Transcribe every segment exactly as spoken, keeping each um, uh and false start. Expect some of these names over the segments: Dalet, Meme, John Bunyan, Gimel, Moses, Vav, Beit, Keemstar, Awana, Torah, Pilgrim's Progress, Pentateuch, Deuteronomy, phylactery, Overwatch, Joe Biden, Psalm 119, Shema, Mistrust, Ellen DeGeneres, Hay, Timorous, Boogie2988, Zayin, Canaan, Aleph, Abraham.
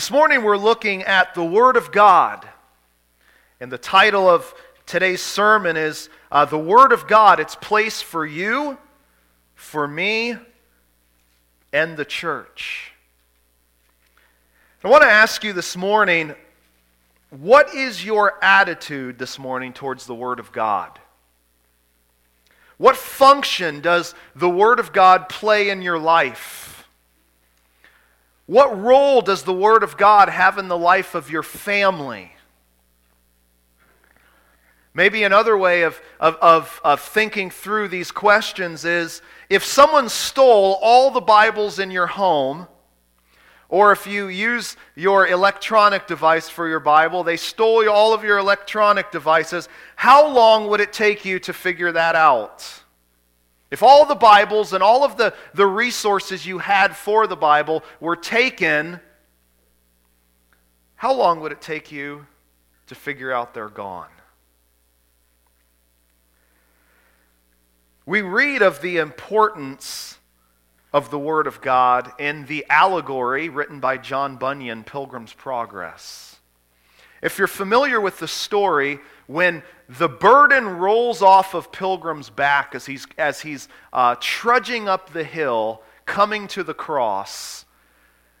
This morning we're looking at the Word of God. And the title of today's sermon is uh, The Word of God, Its Place for You, for Me, and the Church. I want to ask you this morning, what is your attitude this morning towards the Word of God? What function does the Word of God play in your life? What role does the Word of God have in the life of your family? Maybe another way of, of, of, of thinking through these questions is, if someone stole all the Bibles in your home, or if you use your electronic device for your Bible, they stole all of your electronic devices, how long would it take you to figure that out? If all the Bibles and all of the, the resources you had for the Bible were taken, how long would it take you to figure out they're gone? We read of the importance of the Word of God in the allegory written by John Bunyan, Pilgrim's Progress. If you're familiar with the story, when the burden rolls off of Pilgrim's back as he's, as he's uh, trudging up the hill, coming to the cross,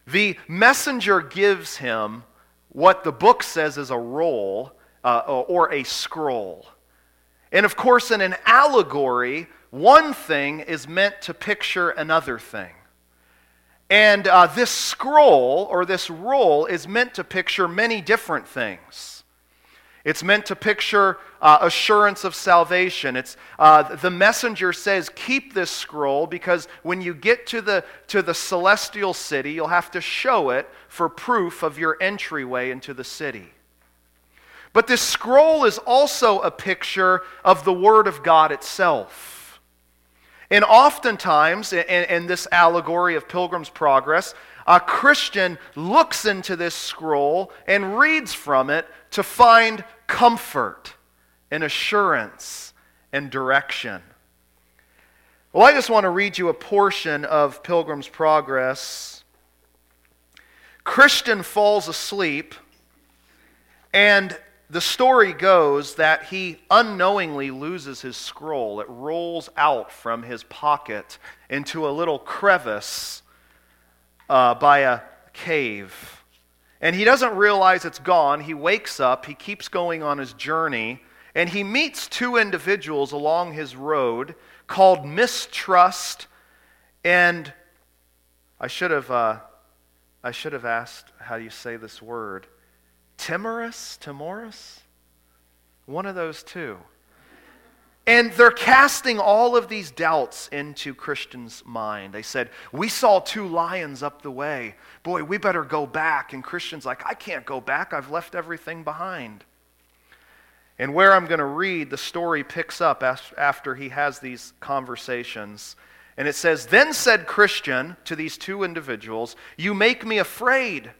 the messenger gives him what the book says is a roll uh, or a scroll. And of course, in an allegory, one thing is meant to picture another thing. And uh, this scroll, or this roll, is meant to picture many different things. It's meant to picture uh, assurance of salvation. It's uh, the messenger says, keep this scroll, because when you get to the, to the celestial city, you'll have to show it for proof of your entryway into the city. But this scroll is also a picture of the Word of God itself. And oftentimes, in, in this allegory of Pilgrim's Progress, a Christian looks into this scroll and reads from it to find comfort and assurance and direction. Well, I just want to read you a portion of Pilgrim's Progress. Christian falls asleep, and the story goes that he unknowingly loses his scroll. It rolls out from his pocket into a little crevice uh, by a cave. And he doesn't realize it's gone. He wakes up, he keeps going on his journey, and he meets two individuals along his road called Mistrust, and I should have uh, I should have asked how you say this word. Timorous? Timorous? One of those two. And they're casting all of these doubts into Christian's mind. They said, we saw two lions up the way. Boy, we better go back. And Christian's like, I can't go back. I've left everything behind. And where I'm going to read, the story picks up after he has these conversations. And it says, then said Christian to these two individuals, you make me afraid.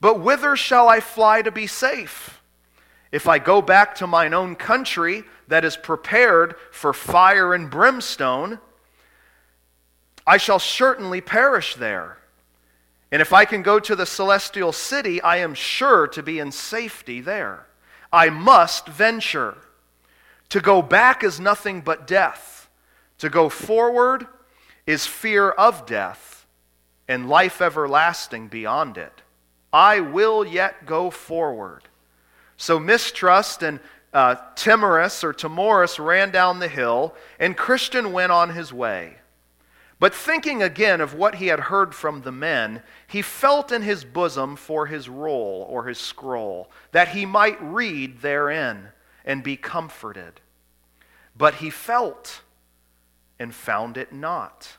But whither shall I fly to be safe? If I go back to mine own country that is prepared for fire and brimstone, I shall certainly perish there. And if I can go to the celestial city, I am sure to be in safety there. I must venture. To go back is nothing but death. To go forward is fear of death, and life everlasting beyond it. I will yet go forward. So Mistrust and uh, Timorous or Timorous ran down the hill, and Christian went on his way. But thinking again of what he had heard from the men, he felt in his bosom for his roll or his scroll, that he might read therein and be comforted. But he felt and found it not.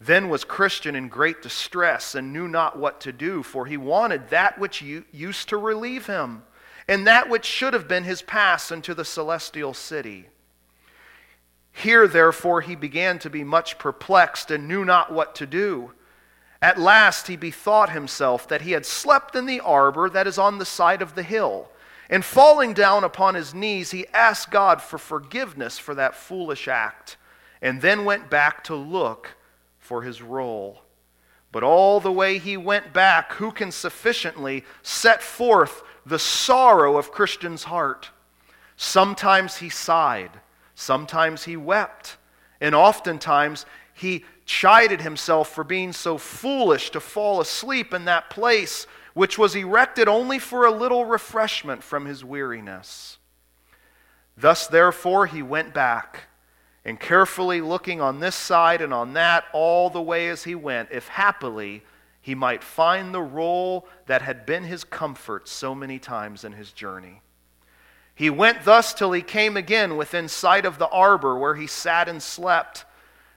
Then was Christian in great distress and knew not what to do, for he wanted that which used to relieve him, and that which should have been his pass into the celestial city. Here, therefore, he began to be much perplexed and knew not what to do. At last he bethought himself that he had slept in the arbor that is on the side of the hill, and falling down upon his knees, he asked God for forgiveness for that foolish act, and then went back to look for his roll. But all the way he went back, who can sufficiently set forth the sorrow of Christian's heart? Sometimes he sighed, sometimes he wept, and oftentimes he chided himself for being so foolish to fall asleep in that place which was erected only for a little refreshment from his weariness. Thus, therefore, he went back, and carefully looking on this side and on that all the way as he went, if happily he might find the roll that had been his comfort so many times in his journey. He went thus till he came again within sight of the arbor where he sat and slept.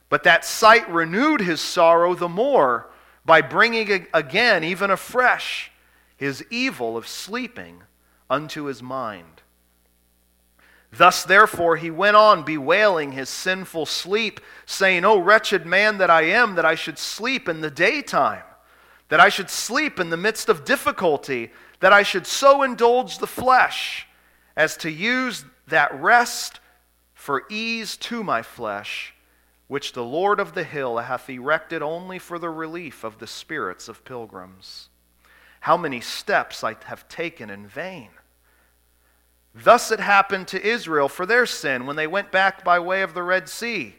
But that sight renewed his sorrow the more by bringing again, even afresh, his evil of sleeping unto his mind. Thus, therefore, he went on bewailing his sinful sleep, saying, O wretched man that I am, that I should sleep in the daytime, that I should sleep in the midst of difficulty, that I should so indulge the flesh as to use that rest for ease to my flesh, which the Lord of the hill hath erected only for the relief of the spirits of pilgrims. How many steps I have taken in vain! Thus it happened to Israel for their sin when they went back by way of the Red Sea.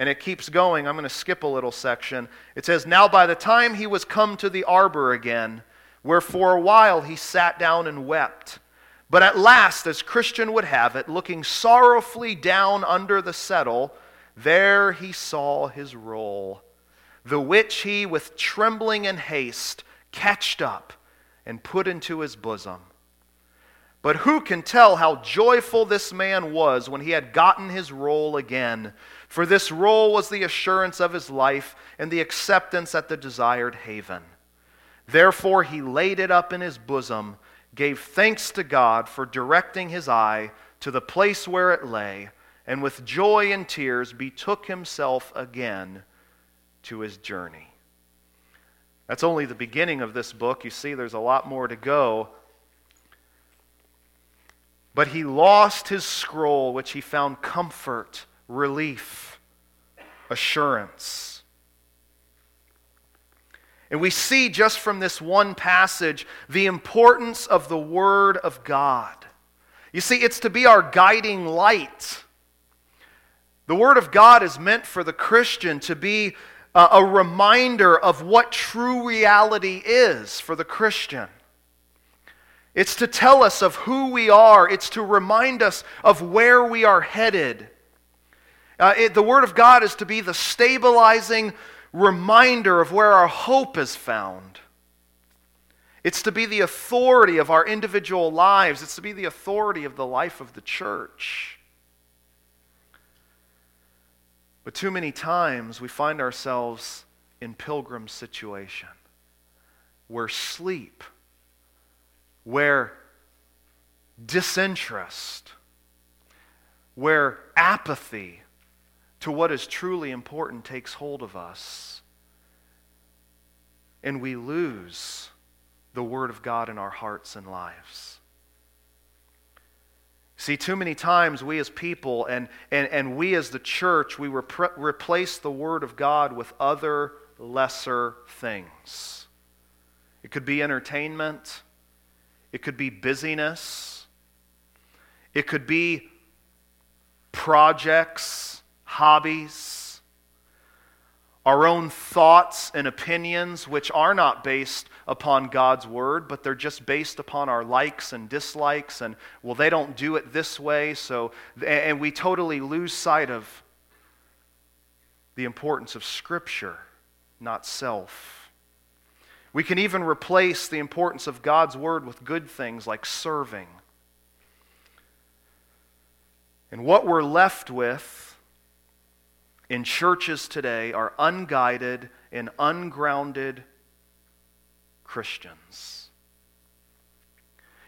And it keeps going. I'm going to skip a little section. It says, Now by the time he was come to the arbor again, where for a while he sat down and wept. But at last, as Christian would have it, looking sorrowfully down under the settle, there he saw his roll, the which he with trembling and haste catched up and put into his bosom. But who can tell how joyful this man was when he had gotten his roll again? For this roll was the assurance of his life and the acceptance at the desired haven. Therefore he laid it up in his bosom, gave thanks to God for directing his eye to the place where it lay, and with joy and tears betook himself again to his journey. That's only the beginning of this book. You see, there's a lot more to go. But he lost his scroll, which he found comfort, relief, assurance. And we see just from this one passage the importance of the Word of God. You see, it's to be our guiding light. The Word of God is meant for the Christian to be a reminder of what true reality is for the Christian. It's to tell us of who we are. It's to remind us of where we are headed. Uh, it, the Word of God is to be the stabilizing reminder of where our hope is found. It's to be the authority of our individual lives. It's to be the authority of the life of the church. But too many times we find ourselves in pilgrim situation where sleep, where disinterest, where apathy to what is truly important takes hold of us, and we lose the Word of God in our hearts and lives. See, too many times we as people and, and, and we as the church, we repre- replace the Word of God with other lesser things. It could be entertainment. It could be busyness. It could be projects, hobbies, our own thoughts and opinions, which are not based upon God's Word, but they're just based upon our likes and dislikes, and, well, they don't do it this way, so, and we totally lose sight of the importance of Scripture, not self. We can even replace the importance of God's Word with good things like serving. And what we're left with in churches today are unguided and ungrounded Christians.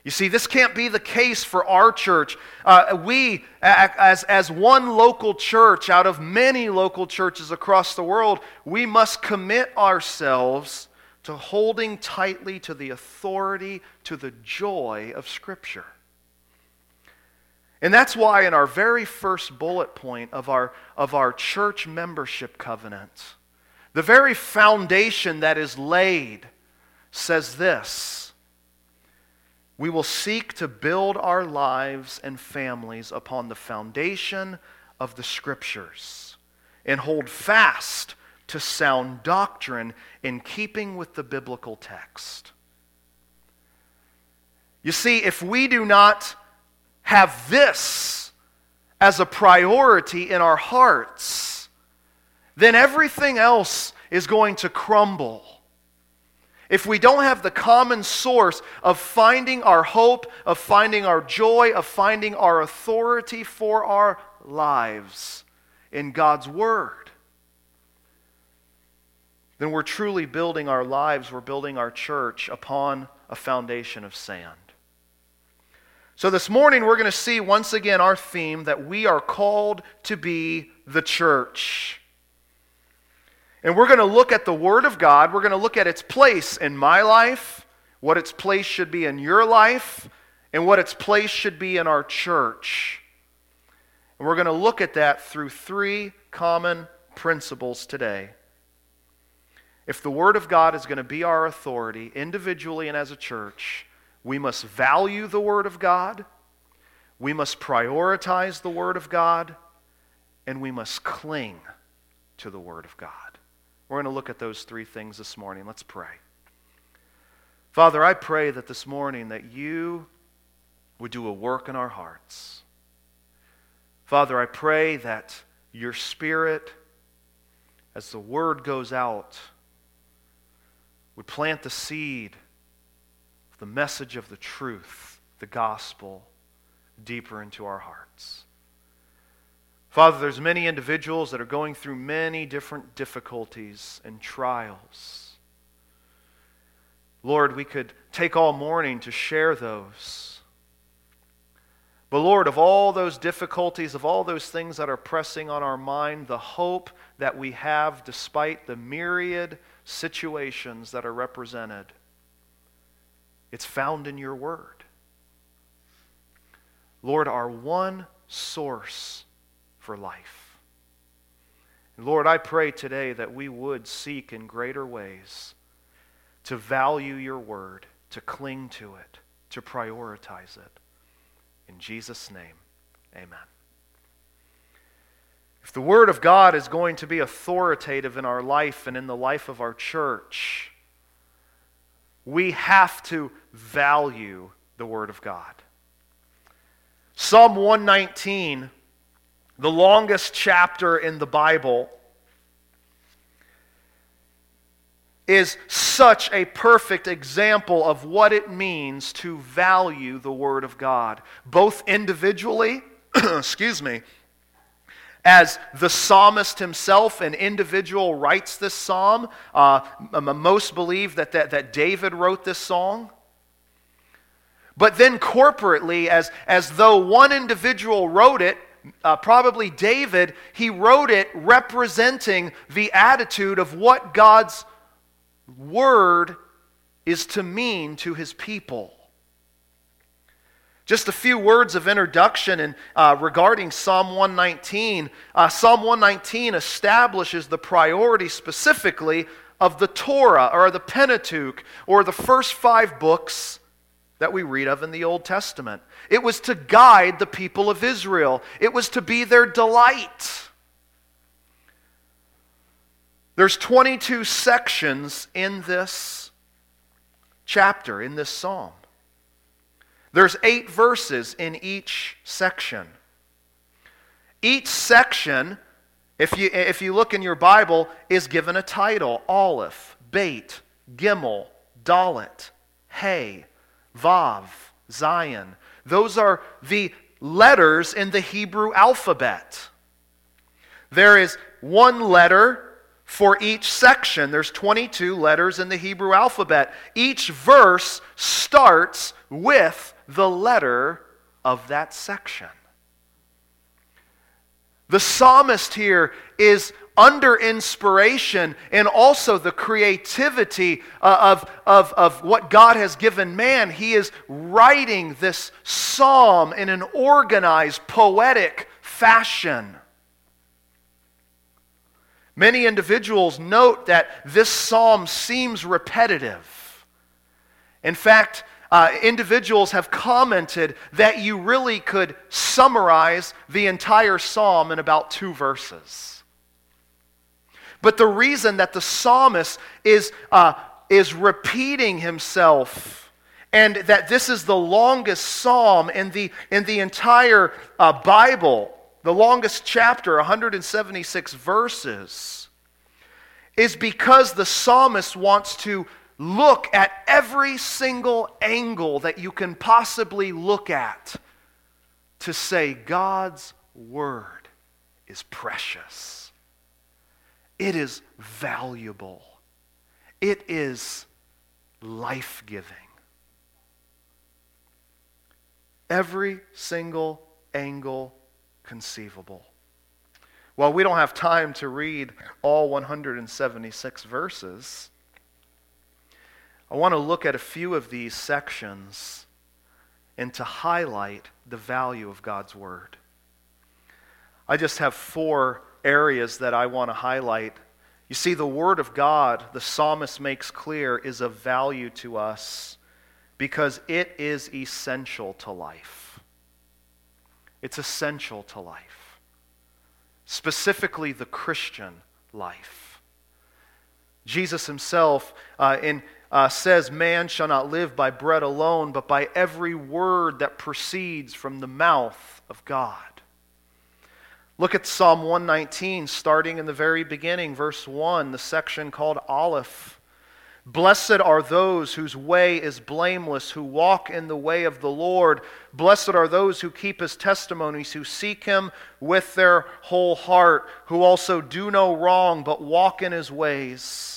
You see, this can't be the case for our church. Uh, we, as, as one local church out of many local churches across the world, we must commit ourselves to holding tightly to the authority, to the joy of Scripture. And that's why in our very first bullet point of our, of our church membership covenant, The very foundation that is laid says this: we will seek to build our lives and families upon the foundation of the Scriptures and hold fast to sound doctrine in keeping with the biblical text. You see, if we do not have this as a priority in our hearts, then everything else is going to crumble. If we don't have the common source of finding our hope, of finding our joy, of finding our authority for our lives in God's Word, then we're truly building our lives, we're building our church upon a foundation of sand. So this morning we're going to see once again our theme that we are called to be the church. And we're going to look at the Word of God. We're going to look at its place in my life, what its place should be in your life, and what its place should be in our church. And we're going to look at that through three common principles today. If the Word of God is going to be our authority, individually and as a church, we must value the Word of God, we must prioritize the Word of God, and we must cling to the Word of God. We're going to look at those three things this morning. Let's pray. Father, I pray that this morning that you would do a work in our hearts. Father, I pray that your Spirit, as the Word goes out, would plant the seed of the message of the truth, the gospel, deeper into our hearts. Father, there's many individuals that are going through many different difficulties and trials. Lord, we could take all morning to share those. But Lord, of all those difficulties, of all those things that are pressing on our mind, the hope that we have despite the myriad situations that are represented, it's found in your Word. Lord, our one source for life. And Lord, I pray today that we would seek in greater ways to value your Word, to cling to it, to prioritize it. In Jesus' name, amen. If the Word of God is going to be authoritative in our life and in the life of our church, we have to value the Word of God. Psalm one nineteen, the longest chapter in the Bible, is such a perfect example of what it means to value the Word of God, both individually, excuse me, as the psalmist himself, an individual, writes this psalm. Uh, most believe that, that, that David wrote this song. But then corporately, as, as though one individual wrote it, Uh, probably David, he wrote it representing the attitude of what God's Word is to mean to his people. Just a few words of introduction and, uh, regarding Psalm one nineteen. Uh, Psalm one nineteen establishes the priority specifically of the Torah or the Pentateuch or the first five books that we read of in the Old Testament. It was to guide the people of Israel. It was to be their delight. There's twenty-two sections in this chapter, in this psalm. There's eight verses in each section. Each section, if you, if you look in your Bible, is given a title: Aleph, Beit, Gimel, Dalet, Hay, Vav, Zayin. Those are the letters in the Hebrew alphabet. There is one letter for each section. There's twenty-two letters in the Hebrew alphabet. Each verse starts with the letter of that section. The psalmist here is under inspiration and also the creativity of, of, of what God has given man. He is writing this psalm in an organized, poetic fashion. Many individuals note that this psalm seems repetitive. In fact, uh, individuals have commented that you really could summarize the entire psalm in about two verses. But the reason that the psalmist is, uh, is repeating himself, and that this is the longest psalm in the in the entire uh, Bible, the longest chapter, one hundred seventy-six verses, is because the psalmist wants to look at every single angle that you can possibly look at to say God's word is precious. It is valuable. It is life-giving. Every single angle conceivable. Well, we don't have time to read all one hundred seventy-six verses. I want to look at a few of these sections and to highlight the value of God's word. I just have four areas that I want to highlight. You see, the word of God, the psalmist makes clear, is of value to us, because it is essential to life. It's essential to life. Specifically, the Christian life. Jesus himself uh, in, uh, says, "Man shall not live by bread alone, but by every word that proceeds from the mouth of God." Look at Psalm one nineteen, starting in the very beginning, verse one, the section called Aleph. "Blessed are those whose way is blameless, who walk in the way of the Lord. Blessed are those who keep his testimonies, who seek him with their whole heart, who also do no wrong, but walk in his ways.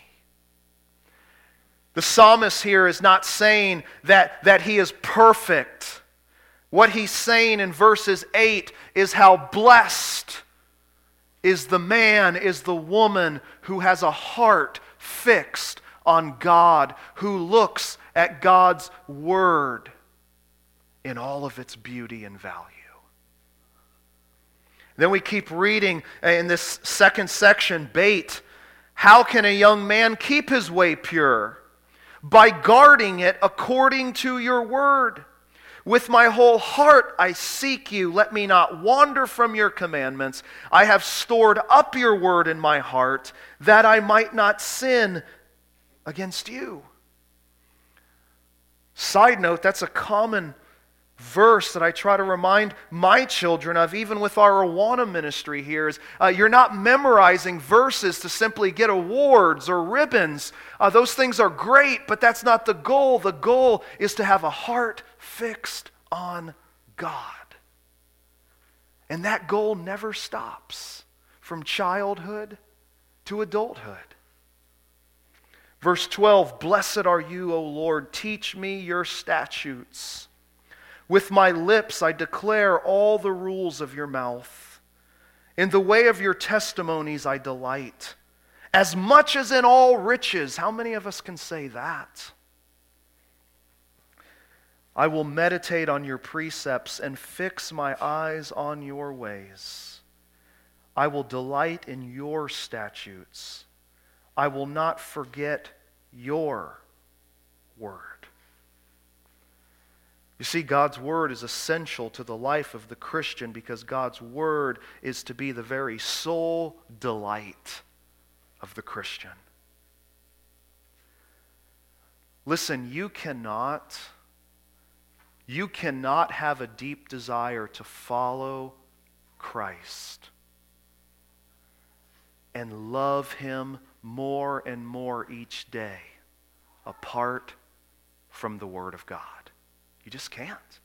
The psalmist here is not saying that, that he is perfect. What he's saying in verses eight is how blessed is the man, is the woman who has a heart fixed on God, who looks at God's word in all of its beauty and value. Then we keep reading in this second section, Beit. "How can a young man keep his way pure? By guarding it according to your word. With my whole heart I seek you. Let me not wander from your commandments. I have stored up your word in my heart, that I might not sin against you." Side note, that's a common verse that I try to remind my children of, even with our Awana ministry here, is uh, you're not memorizing verses to simply get awards or ribbons. Uh, those things are great, but that's not the goal. The goal is to have a heart fixed on God. And that goal never stops, from childhood to adulthood. Verse twelve, "Blessed are you, O Lord, teach me your statutes. With my lips I declare all the rules of your mouth. In the way of your testimonies I delight, as much as in all riches." How many of us can say that? "I will meditate on your precepts and fix my eyes on your ways. I will delight in your statutes. I will not forget your word." You see, God's word is essential to the life of the Christian, because God's word is to be the very sole delight of the Christian. Listen, you cannot, you cannot have a deep desire to follow Christ and love him more and more each day apart from the word of God. You just can't.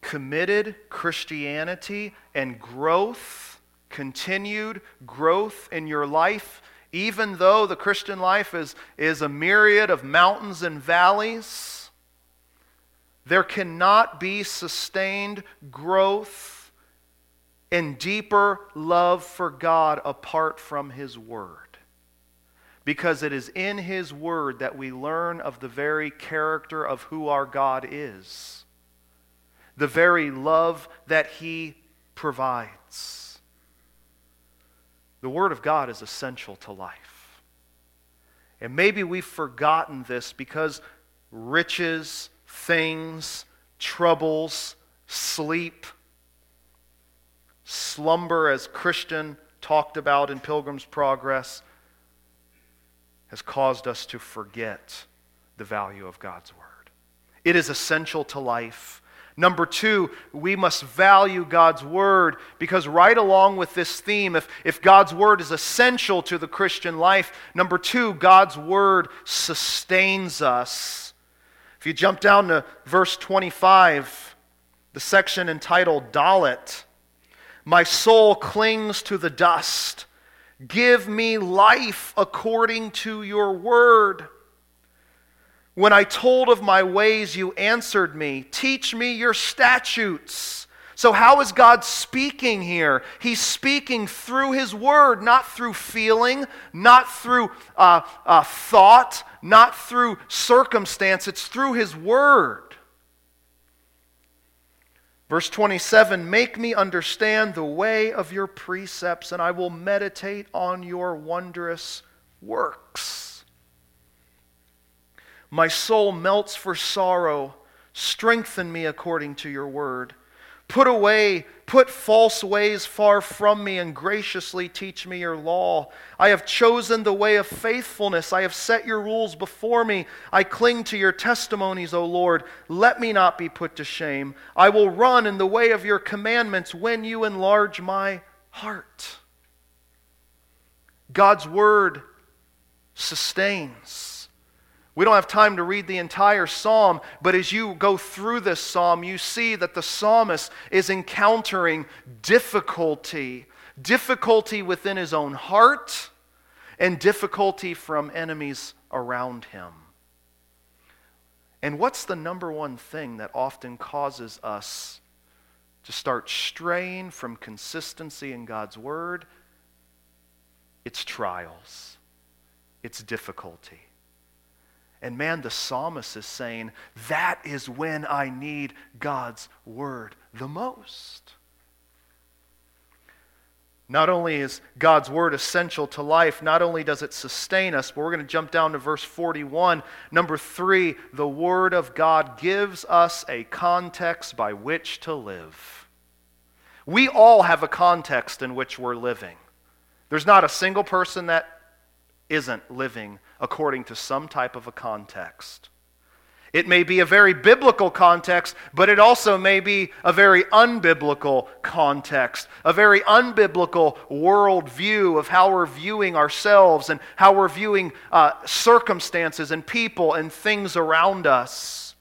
Committed Christianity and growth continued growth in your life, even though the Christian life is, is a myriad of mountains and valleys. There cannot be sustained growth and deeper love for God apart from His Word. Because it is in His Word that we learn of the very character of who our God is. The very love that He provides. The Word of God is essential to life. And maybe we've forgotten this because riches, things, troubles, sleep, slumber, as Christian talked about in Pilgrim's Progress, has caused us to forget the value of God's Word. It is essential to life. Number two, we must value God's Word, because right along with this theme, if, if God's Word is essential to the Christian life, number two, God's Word sustains us. If you jump down to verse twenty-five, the section entitled Dalet, my soul clings to the dust. Give me life according to your word. When I told of my ways, you answered me. Teach me your statutes. So how is God speaking here? He's speaking through His Word, not through feeling, not through uh, uh, thought, not through circumstance. It's through His Word. Verse twenty-seven, make me understand the way of your precepts, and I will meditate on your wondrous works. My soul melts for sorrow. Strengthen me according to your word. Put away, put false ways far from me, and graciously teach me your law. I have chosen the way of faithfulness. I have set your rules before me. I cling to your testimonies, O Lord. Let me not be put to shame. I will run in the way of your commandments when you enlarge my heart. God's word sustains. We don't have time to read the entire psalm, but as you go through this psalm, you see that the psalmist is encountering difficulty. Difficulty within his own heart, and difficulty from enemies around him. And what's the number one thing that often causes us to start straying from consistency in God's word? It's trials. It's difficulty. And man, the psalmist is saying, that is when I need God's word the most. Not only is God's word essential to life, not only does it sustain us, but we're going to jump down to verse forty-one. Number three, the word of God gives us a context by which to live. We all have a context in which we're living. There's not a single person that isn't living according to some type of a context. It may be a very biblical context, but it also may be a very unbiblical context, a very unbiblical worldview of how we're viewing ourselves and how we're viewing uh, circumstances and people and things around us.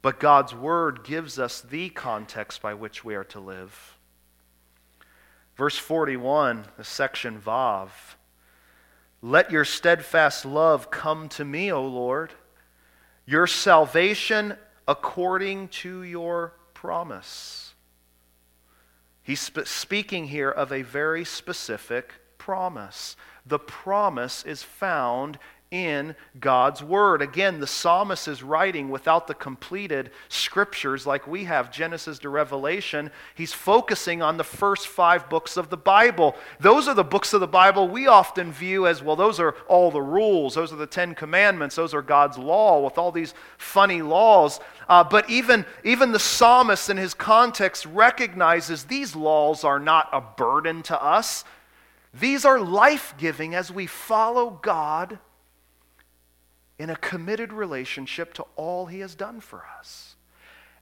But God's Word gives us the context by which we are to live. Verse forty-one, the section Vav, let your steadfast love come to me, O Lord, your salvation according to your promise. He's sp- speaking here of a very specific promise. The promise is found in God's Word. Again, the psalmist is writing without the completed scriptures like we have, Genesis to Revelation. He's focusing on the first five books of the Bible. Those are the books of the Bible we often view as, well, those are all the rules, those are the Ten Commandments, those are God's law with all these funny laws. Uh, but even, even the psalmist in his context recognizes these laws are not a burden to us. These are life-giving as we follow God in a committed relationship to all He has done for us.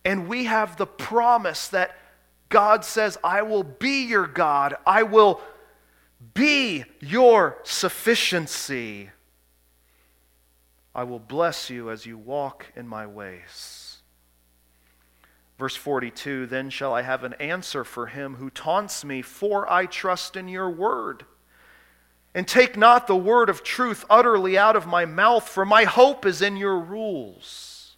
And we have the promise that God says, I will be your God. I will be your sufficiency. I will bless you as you walk in my ways. Verse forty-two, then shall I have an answer for him who taunts me, for I trust in your word. And take not the word of truth utterly out of my mouth, for my hope is in your rules.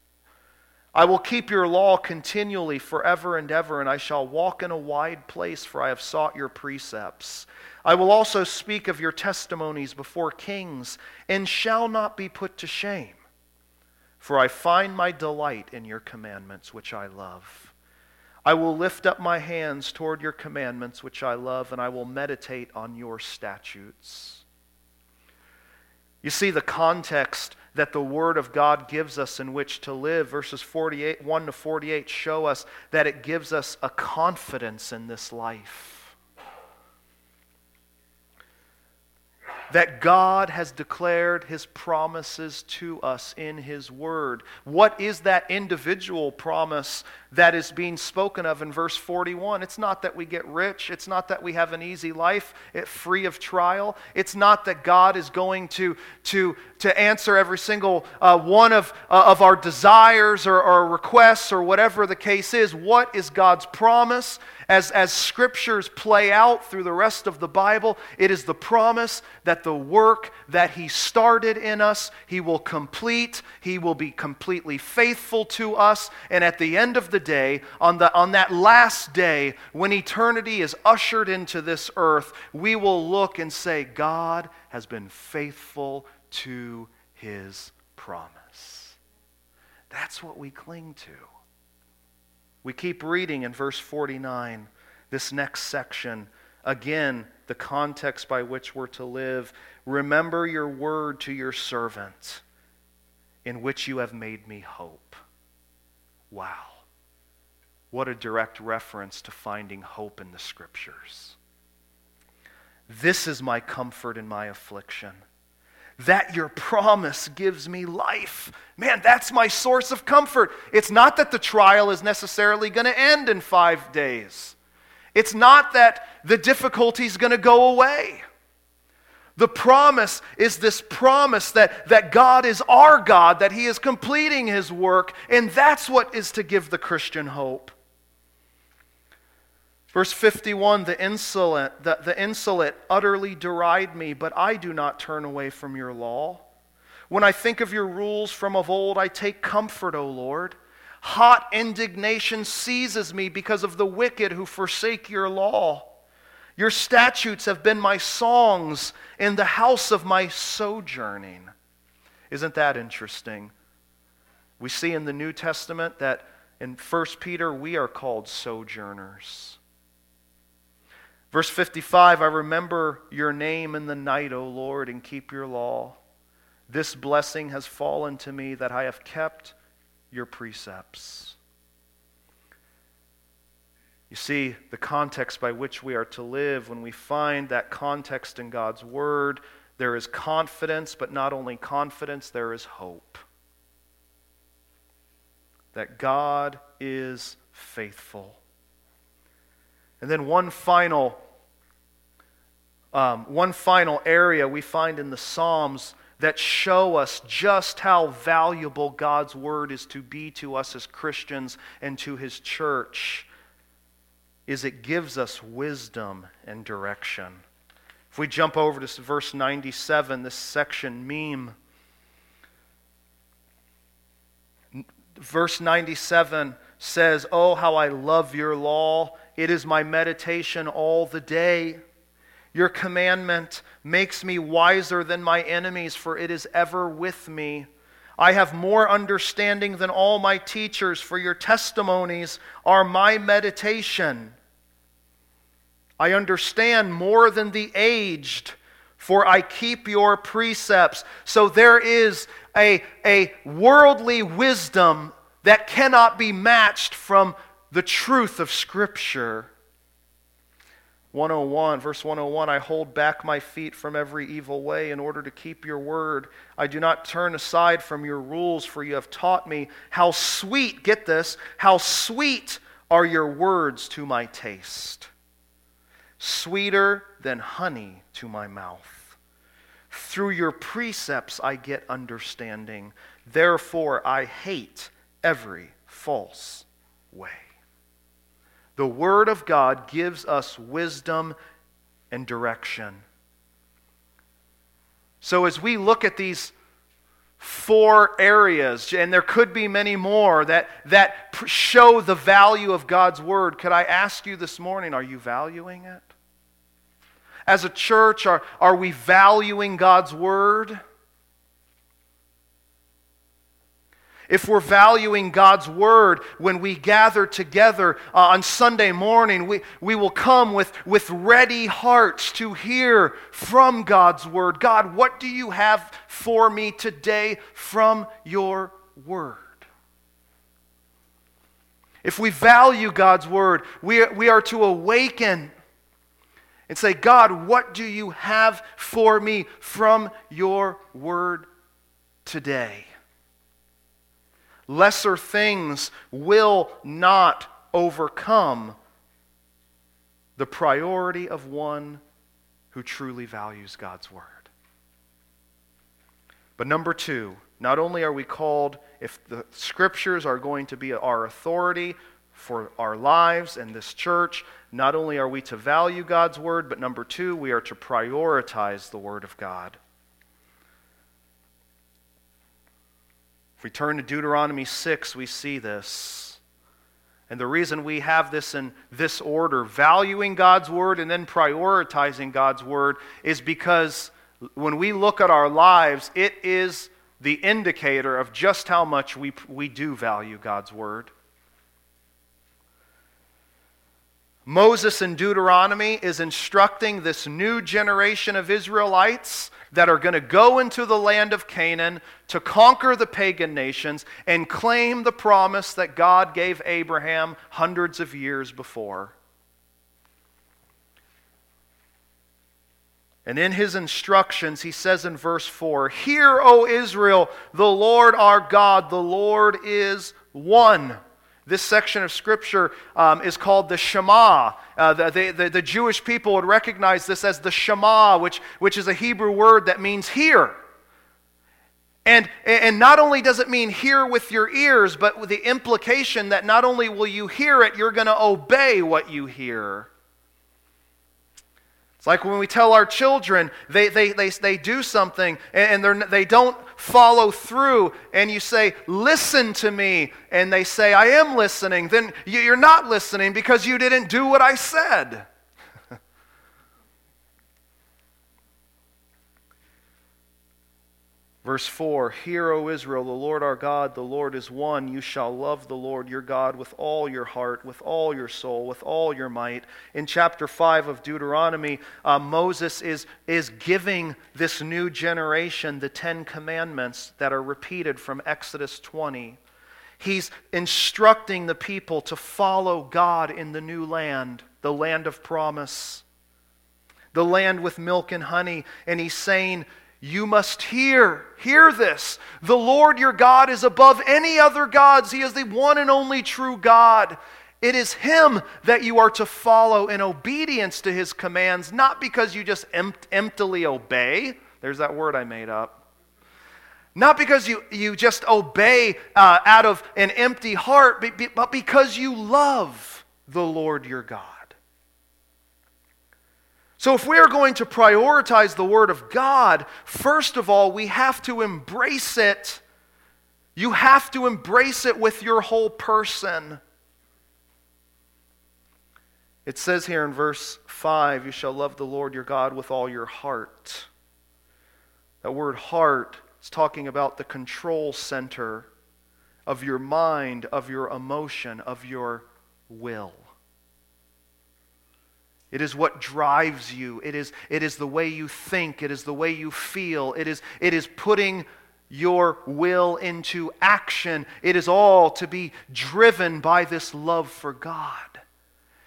I will keep your law continually forever and ever, and I shall walk in a wide place, for I have sought your precepts. I will also speak of your testimonies before kings, and shall not be put to shame. For I find my delight in your commandments, which I love. I will lift up my hands toward your commandments, which I love, and I will meditate on your statutes. You see the context that the Word of God gives us in which to live. Verses forty-eight, one to forty-eight show us that it gives us a confidence in this life. That God has declared His promises to us in His Word. What is that individual promise that is being spoken of in verse forty-one? It's not that we get rich. It's not that we have an easy life free of trial. It's not that God is going to, to, to answer every single uh, one of, uh, of our desires or, or requests or whatever the case is. What is God's promise? As, as scriptures play out through the rest of the Bible, it is the promise that the work that He started in us, He will complete. He will be completely faithful to us. And at the end of the day, on the on that last day, when eternity is ushered into this earth, we will look and say, God has been faithful to His promise. That's what we cling to. We keep reading in verse forty-nine, this next section. Again, the context by which we're to live. Remember your word to your servant, in which you have made me hope. Wow. What a direct reference to finding hope in the Scriptures. This is my comfort in my affliction, that your promise gives me life. Man, that's my source of comfort. It's not that the trial is necessarily going to end in five days. It's not that the difficulty is going to go away. The promise is this promise that, that God is our God, that He is completing His work, and that's what is to give the Christian hope. Verse fifty-one, the insolent, the, the insolent utterly deride me, but I do not turn away from your law. When I think of your rules from of old, I take comfort, O Lord. Hot indignation seizes me because of the wicked who forsake your law. Your statutes have been my songs in the house of my sojourning. Isn't that interesting? We see in the New Testament that in First Peter we are called sojourners. Verse fifty-five, I remember your name in the night, O Lord, and keep your law. This blessing has fallen to me that I have kept your precepts. You see, the context by which we are to live, when we find that context in God's Word, there is confidence, but not only confidence, there is hope. That God is faithful. And then one final, um, one final area we find in the Psalms that show us just how valuable God's Word is to be to us as Christians and to His church, is it gives us wisdom and direction. If we jump over to verse ninety-seven, this section, Meme. Verse ninety-seven says, oh, how I love your law. It is my meditation all the day. Your commandment makes me wiser than my enemies, for it is ever with me. I have more understanding than all my teachers, for your testimonies are my meditation. I understand more than the aged, for I keep your precepts. So there is a, a worldly wisdom that cannot be matched from the truth of Scripture. one oh one, verse one oh one, I hold back my feet from every evil way in order to keep your word. I do not turn aside from your rules, for you have taught me. How sweet, get this, how sweet are your words to my taste. Sweeter than honey to my mouth. Through your precepts I get understanding. Therefore I hate every false way. The Word of God gives us wisdom and direction. So as we look at these four areas, and there could be many more that, that show the value of God's Word, could I ask you this morning, are you valuing it? As a church, are, are we valuing God's Word? If we're valuing God's Word, when we gather together uh, on Sunday morning, we, we will come with, with ready hearts to hear from God's Word. God, what do you have for me today from your Word? If we value God's Word, we, we are to awaken and say, God, what do you have for me from your Word today? Lesser things will not overcome the priority of one who truly values God's Word. But number two, not only are we called, if the Scriptures are going to be our authority for our lives and this church, not only are we to value God's Word, but number two, we are to prioritize the Word of God. If we turn to Deuteronomy six, we see this. And the reason we have this in this order, valuing God's Word and then prioritizing God's Word, is because when we look at our lives, it is the indicator of just how much we, we do value God's Word. Moses in Deuteronomy is instructing this new generation of Israelites that are going to go into the land of Canaan to conquer the pagan nations and claim the promise that God gave Abraham hundreds of years before. And in his instructions, he says in verse four, "Hear, O Israel, the Lord our God, the Lord is one." This section of Scripture um, is called the Shema. Uh, the, the, the Jewish people would recognize this as the Shema, which, which is a Hebrew word that means hear. And, and not only does it mean hear with your ears, but with the implication that not only will you hear it, you're going to obey what you hear. It's like when we tell our children, they, they, they, they do something, and they're, they don't follow through, and you say, listen to me, and they say, I am listening, then you're not listening because you didn't do what I said. Verse four, Hear, O Israel, the Lord our God, the Lord is one. You shall love the Lord your God with all your heart, with all your soul, with all your might. In chapter five of Deuteronomy, uh, Moses is, is giving this new generation the Ten Commandments that are repeated from Exodus twenty. He's instructing the people to follow God in the new land, the land of promise, the land with milk and honey. And he's saying, you must hear, hear this. The Lord your God is above any other gods. He is the one and only true God. It is Him that you are to follow in obedience to His commands, not because you just emptily obey. There's that word I made up. Not because you, you just obey uh, out of an empty heart, but because you love the Lord your God. So if we are going to prioritize the Word of God, first of all, we have to embrace it. You have to embrace it with your whole person. It says here in verse five, you shall love the Lord your God with all your heart. That word heart is talking about the control center of your mind, of your emotion, of your will. It is what drives you. It is, it is the way you think. It is the way you feel. It is, it is putting your will into action. It is all to be driven by this love for God.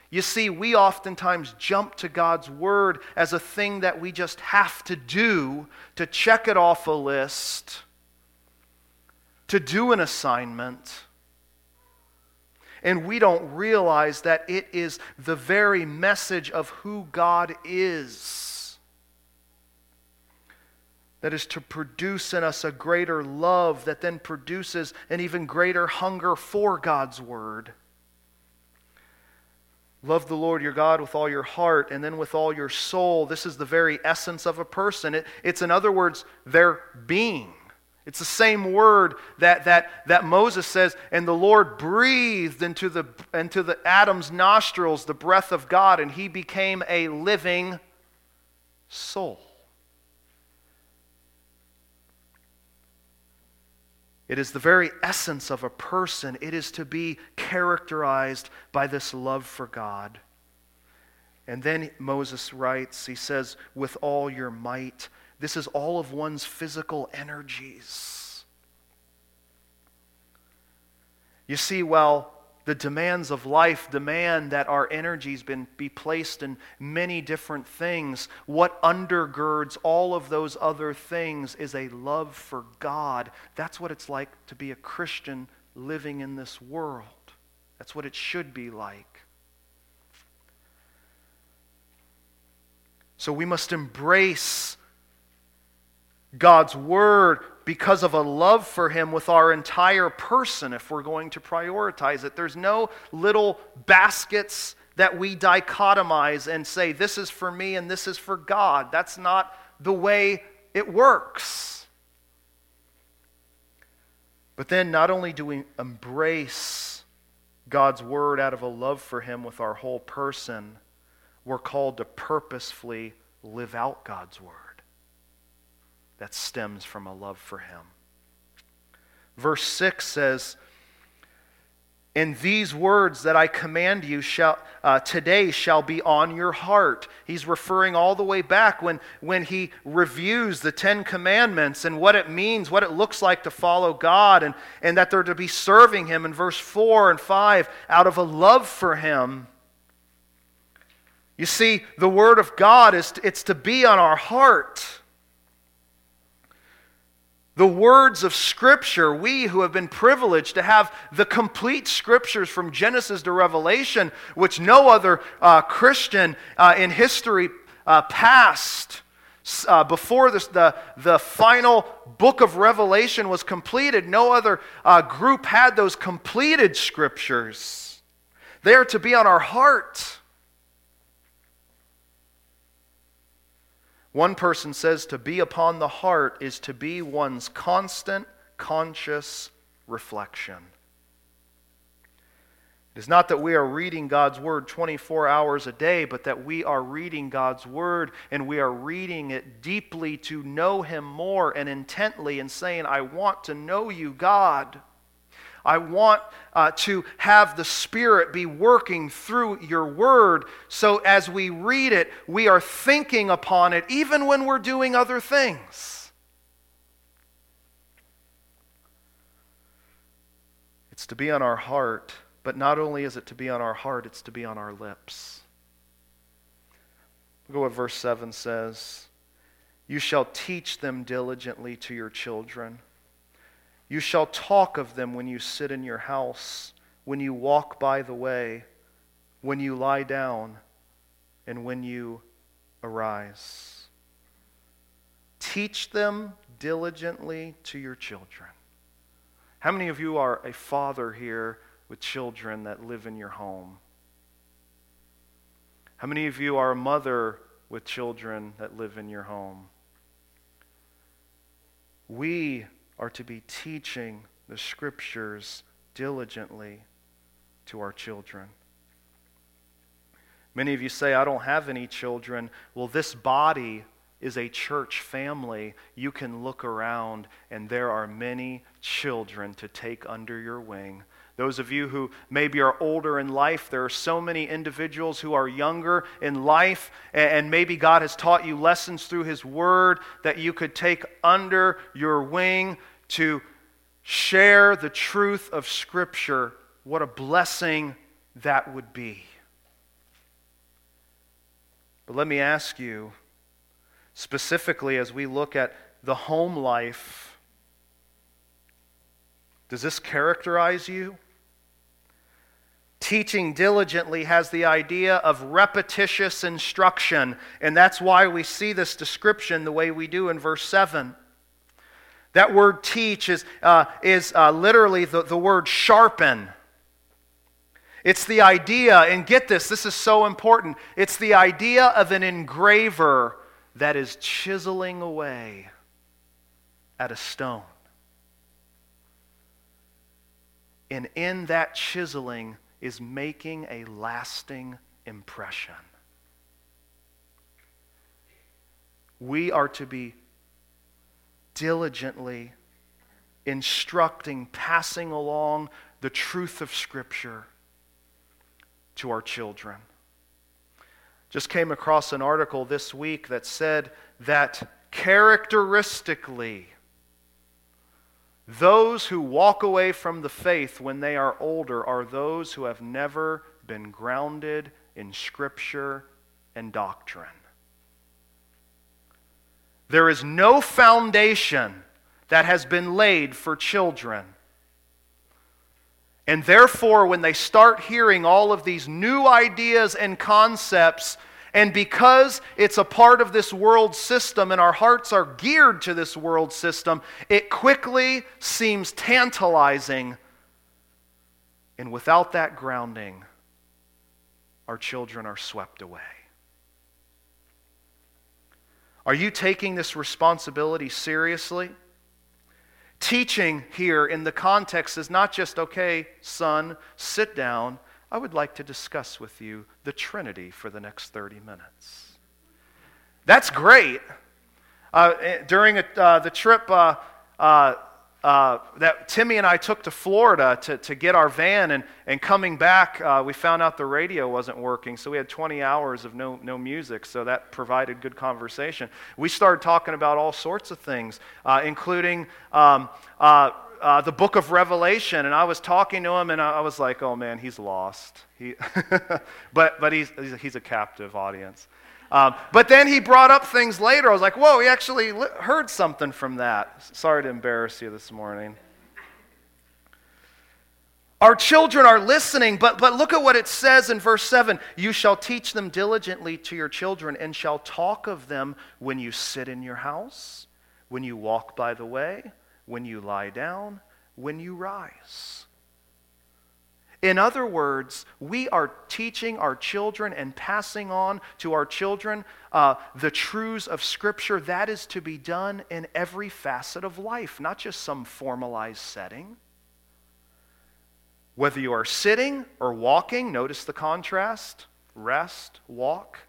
You see, we oftentimes jump to God's Word as a thing that we just have to do, to check it off a list, to do an assignment. And we don't realize that it is the very message of who God is that is to produce in us a greater love that then produces an even greater hunger for God's Word. Love the Lord your God with all your heart and then with all your soul. This is the very essence of a person. It, it's, in other words, their being. It's the same word that that that Moses says, and the Lord breathed into the into the Adam's nostrils the breath of God, and he became a living soul. It is the very essence of a person. It is to be characterized by this love for God. And then Moses writes, he says, with all your might. This is all of one's physical energies. You see, while the demands of life demand that our energies be placed in many different things, what undergirds all of those other things is a love for God. That's what it's like to be a Christian living in this world. That's what it should be like. So we must embrace God's word because of a love for him with our entire person if we're going to prioritize it. There's no little baskets that we dichotomize and say, this is for me and this is for God. That's not the way it works. But then not only do we embrace God's word out of a love for him with our whole person, we're called to purposefully live out God's word. That stems from a love for him. Verse six says, "And these words that I command you shall uh, today shall be on your heart." He's referring all the way back when, when he reviews the Ten Commandments and what it means, what it looks like to follow God, and, and that they're to be serving him in verse four and five out of a love for him. You see, the word of God, is it's to be on our heart. The words of Scripture, we who have been privileged to have the complete Scriptures from Genesis to Revelation, which no other uh, Christian uh, in history uh, past, uh, before this, the, the final book of Revelation was completed, no other uh, group had those completed Scriptures. They are to be on our heart. One person says to be upon the heart is to be one's constant, conscious reflection. It is not that we are reading God's Word twenty-four hours a day, but that we are reading God's Word and we are reading it deeply to know Him more and intently and saying, I want to know you, God. I want uh, to have the Spirit be working through your word, so as we read it, we are thinking upon it, even when we're doing other things. It's to be on our heart, but not only is it to be on our heart, it's to be on our lips. Look at what verse seven says. You shall teach them diligently to your children. You shall talk of them when you sit in your house, when you walk by the way, when you lie down, and when you arise. Teach them diligently to your children. How many of you are a father here with children that live in your home? How many of you are a mother with children that live in your home? We are to be teaching the Scriptures diligently to our children. Many of you say, I don't have any children. Well, this body is a church family. You can look around, and there are many children to take under your wing. Those of you who maybe are older in life, there are so many individuals who are younger in life, and maybe God has taught you lessons through His Word that you could take under your wing to share the truth of Scripture. What a blessing that would be. But let me ask you, specifically as we look at the home life, does this characterize you? Teaching diligently has the idea of repetitious instruction, and that's why we see this description the way we do in verse seven. That word teach is, uh, is uh, literally the, the word sharpen. It's the idea, and get this, this is so important, it's the idea of an engraver that is chiseling away at a stone. And in that chiseling is making a lasting impression. We are to be diligently instructing, passing along the truth of Scripture to our children. Just came across an article this week that said that characteristically, those who walk away from the faith when they are older are those who have never been grounded in Scripture and doctrine. There is no foundation that has been laid for children. And therefore, when they start hearing all of these new ideas and concepts, and because it's a part of this world system and our hearts are geared to this world system, it quickly seems tantalizing. And without that grounding, our children are swept away. Are you taking this responsibility seriously? Teaching here in the context is not just, okay, son, sit down. I would like to discuss with you the Trinity for the next thirty minutes. That's great. Uh, during a, uh, the trip uh, uh, uh, that Timmy and I took to Florida to, to get our van, and, and coming back, uh, we found out the radio wasn't working, so we had twenty hours of no, no music, so that provided good conversation. We started talking about all sorts of things, uh, including um, uh, Uh, the book of Revelation, and I was talking to him, and I was like, "Oh man, he's lost." He, but but he's he's a captive audience. Um, but then he brought up things later. I was like, "Whoa, he actually li- heard something from that." Sorry to embarrass you this morning. Our children are listening, but but look at what it says in verse seven: "You shall teach them diligently to your children, and shall talk of them when you sit in your house, when you walk by the way, when you lie down, when you rise." In other words, we are teaching our children and passing on to our children uh, the truths of Scripture. That is to be done in every facet of life, not just some formalized setting. Whether you are sitting or walking, notice the contrast, rest, walk.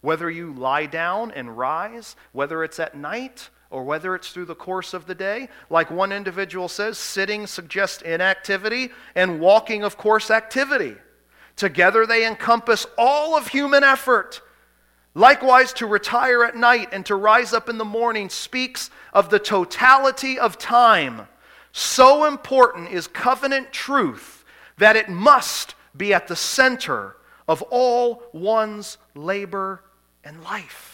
Whether you lie down and rise, whether it's at night, or whether it's through the course of the day. Like one individual says, sitting suggests inactivity, and walking, of course, activity. Together they encompass all of human effort. Likewise, to retire at night and to rise up in the morning speaks of the totality of time. So important is covenant truth that it must be at the center of all one's labor and life.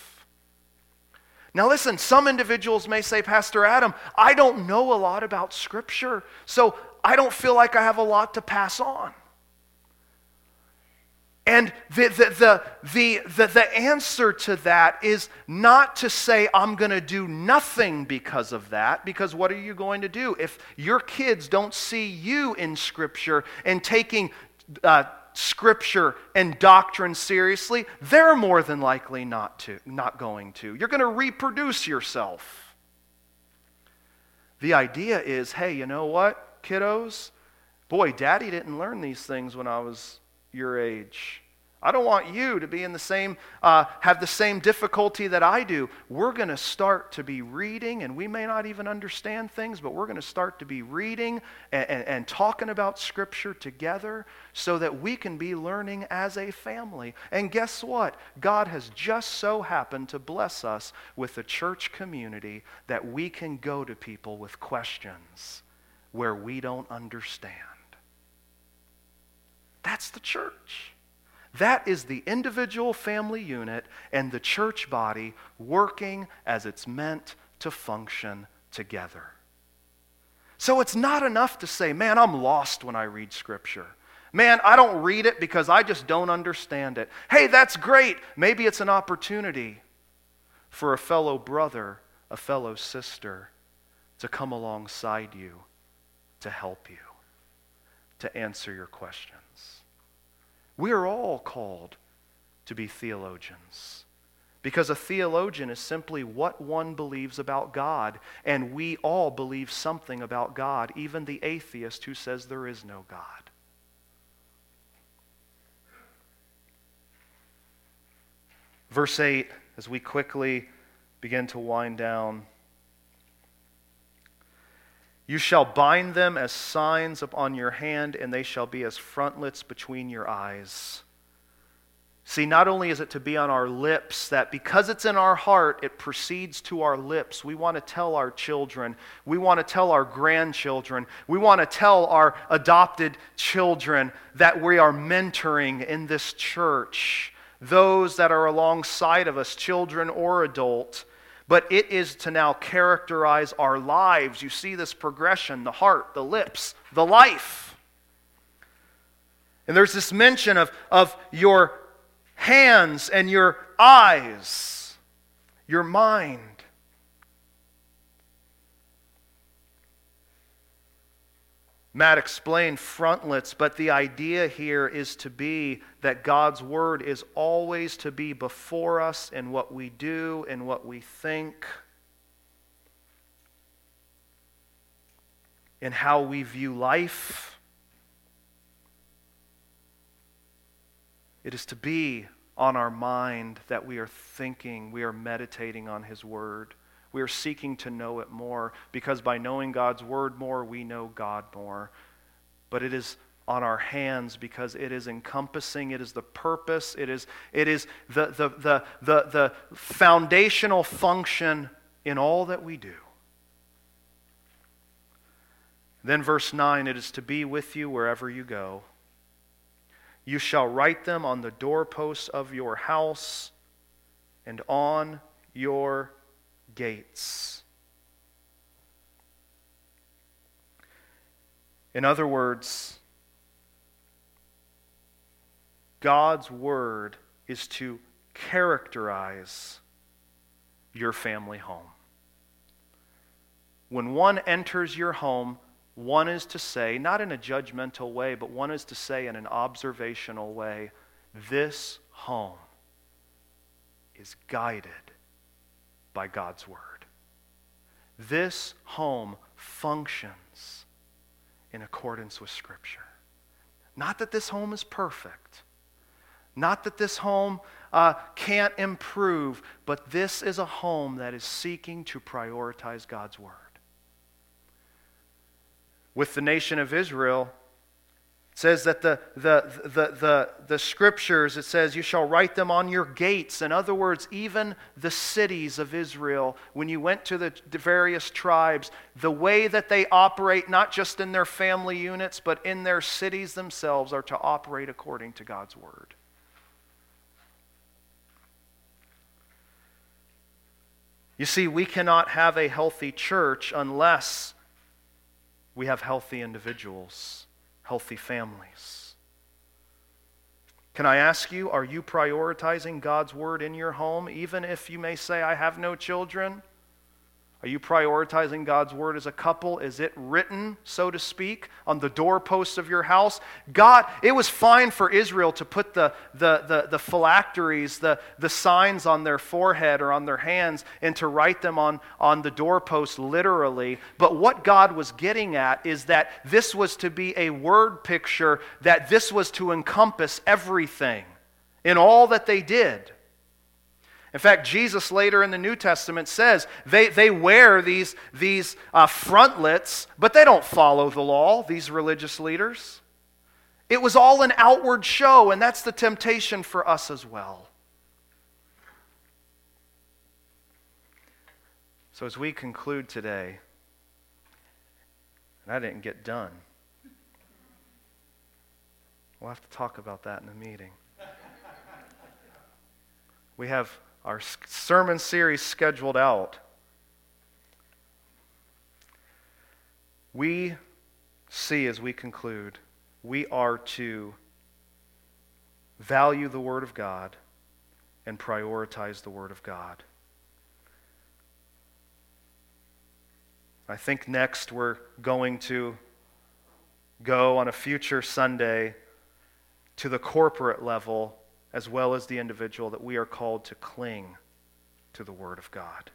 Now listen, some individuals may say, "Pastor Adam, I don't know a lot about Scripture, so I don't feel like I have a lot to pass on." And the the the the, the answer to that is not to say, "I'm going to do nothing because of that," because what are you going to do? If your kids don't see you in Scripture and taking uh, Scripture and doctrine seriously, they're more than likely not to, not going to. You're going to reproduce yourself. The idea is, hey, you know what, kiddos? Boy, Daddy didn't learn these things when I was your age. I don't want you to be in the same, uh, have the same difficulty that I do. We're going to start to be reading, and we may not even understand things, but we're going to start to be reading and, and, and talking about Scripture together so that we can be learning as a family. And guess what? God has just so happened to bless us with a church community that we can go to people with questions where we don't understand. That's the church. That is the individual family unit and the church body working as it's meant to function together. So it's not enough to say, "Man, I'm lost when I read Scripture. Man, I don't read it because I just don't understand it." Hey, that's great. Maybe it's an opportunity for a fellow brother, a fellow sister to come alongside you, to help you, to answer your questions. We are all called to be theologians, because a theologian is simply what one believes about God, and we all believe something about God, even the atheist who says there is no God. Verse eight, as we quickly begin to wind down, you shall bind them as signs upon your hand, and they shall be as frontlets between your eyes. See, not only is it to be on our lips, that because it's in our heart, it proceeds to our lips. We want to tell our children. We want to tell our grandchildren. We want to tell our adopted children that we are mentoring in this church, those that are alongside of us, children or adult. But it is to now characterize our lives. You see this progression, the heart, the lips, the life. And there's this mention of, of your hands and your eyes, your mind. Matt explained frontlets, but the idea here is to be that God's word is always to be before us in what we do and what we think, in how we view life. It is to be on our mind that we are thinking, we are meditating on His Word. We are seeking to know it more, because by knowing God's Word more, we know God more. But it is on our hands because it is encompassing, it is the purpose, it is it is the the the the, the foundational function in all that we do. Then verse nine, it is to be with you wherever you go. You shall write them on the doorposts of your house and on your gates. In other words, God's word is to characterize your family home. When one enters your home, one is to say, not in a judgmental way, but one is to say in an observational way, this home is guided by God's word. This home functions in accordance with Scripture. Not that this home is perfect. Not that this home uh, can't improve, but this is a home that is seeking to prioritize God's word. With the nation of Israel, it says that the, the, the, the, the scriptures, it says, you shall write them on your gates. In other words, even the cities of Israel, when you went to the various tribes, the way that they operate, not just in their family units, but in their cities themselves, are to operate according to God's word. You see, we cannot have a healthy church unless we have healthy individuals, healthy families. Can I ask you, are you prioritizing God's word in your home? Even if you may say, I have no children, are you prioritizing God's word as a couple? Is it written, so to speak, on the doorposts of your house? God, it was fine for Israel to put the, the, the, the phylacteries, the, the signs on their forehead or on their hands, and to write them on, on the doorposts literally. But what God was getting at is that this was to be a word picture, that this was to encompass everything in all that they did. In fact, Jesus later in the New Testament says they, they wear these, these uh, frontlets, but they don't follow the law, these religious leaders. It was all an outward show, and that's the temptation for us as well. So as we conclude today, and I didn't get done. We'll have to talk about that in a meeting. We have our sermon series scheduled out. We see, as we conclude, we are to value the Word of God and prioritize the Word of God. I think next we're going to go on a future Sunday to the corporate level as well as the individual, that we are called to cling to the Word of God.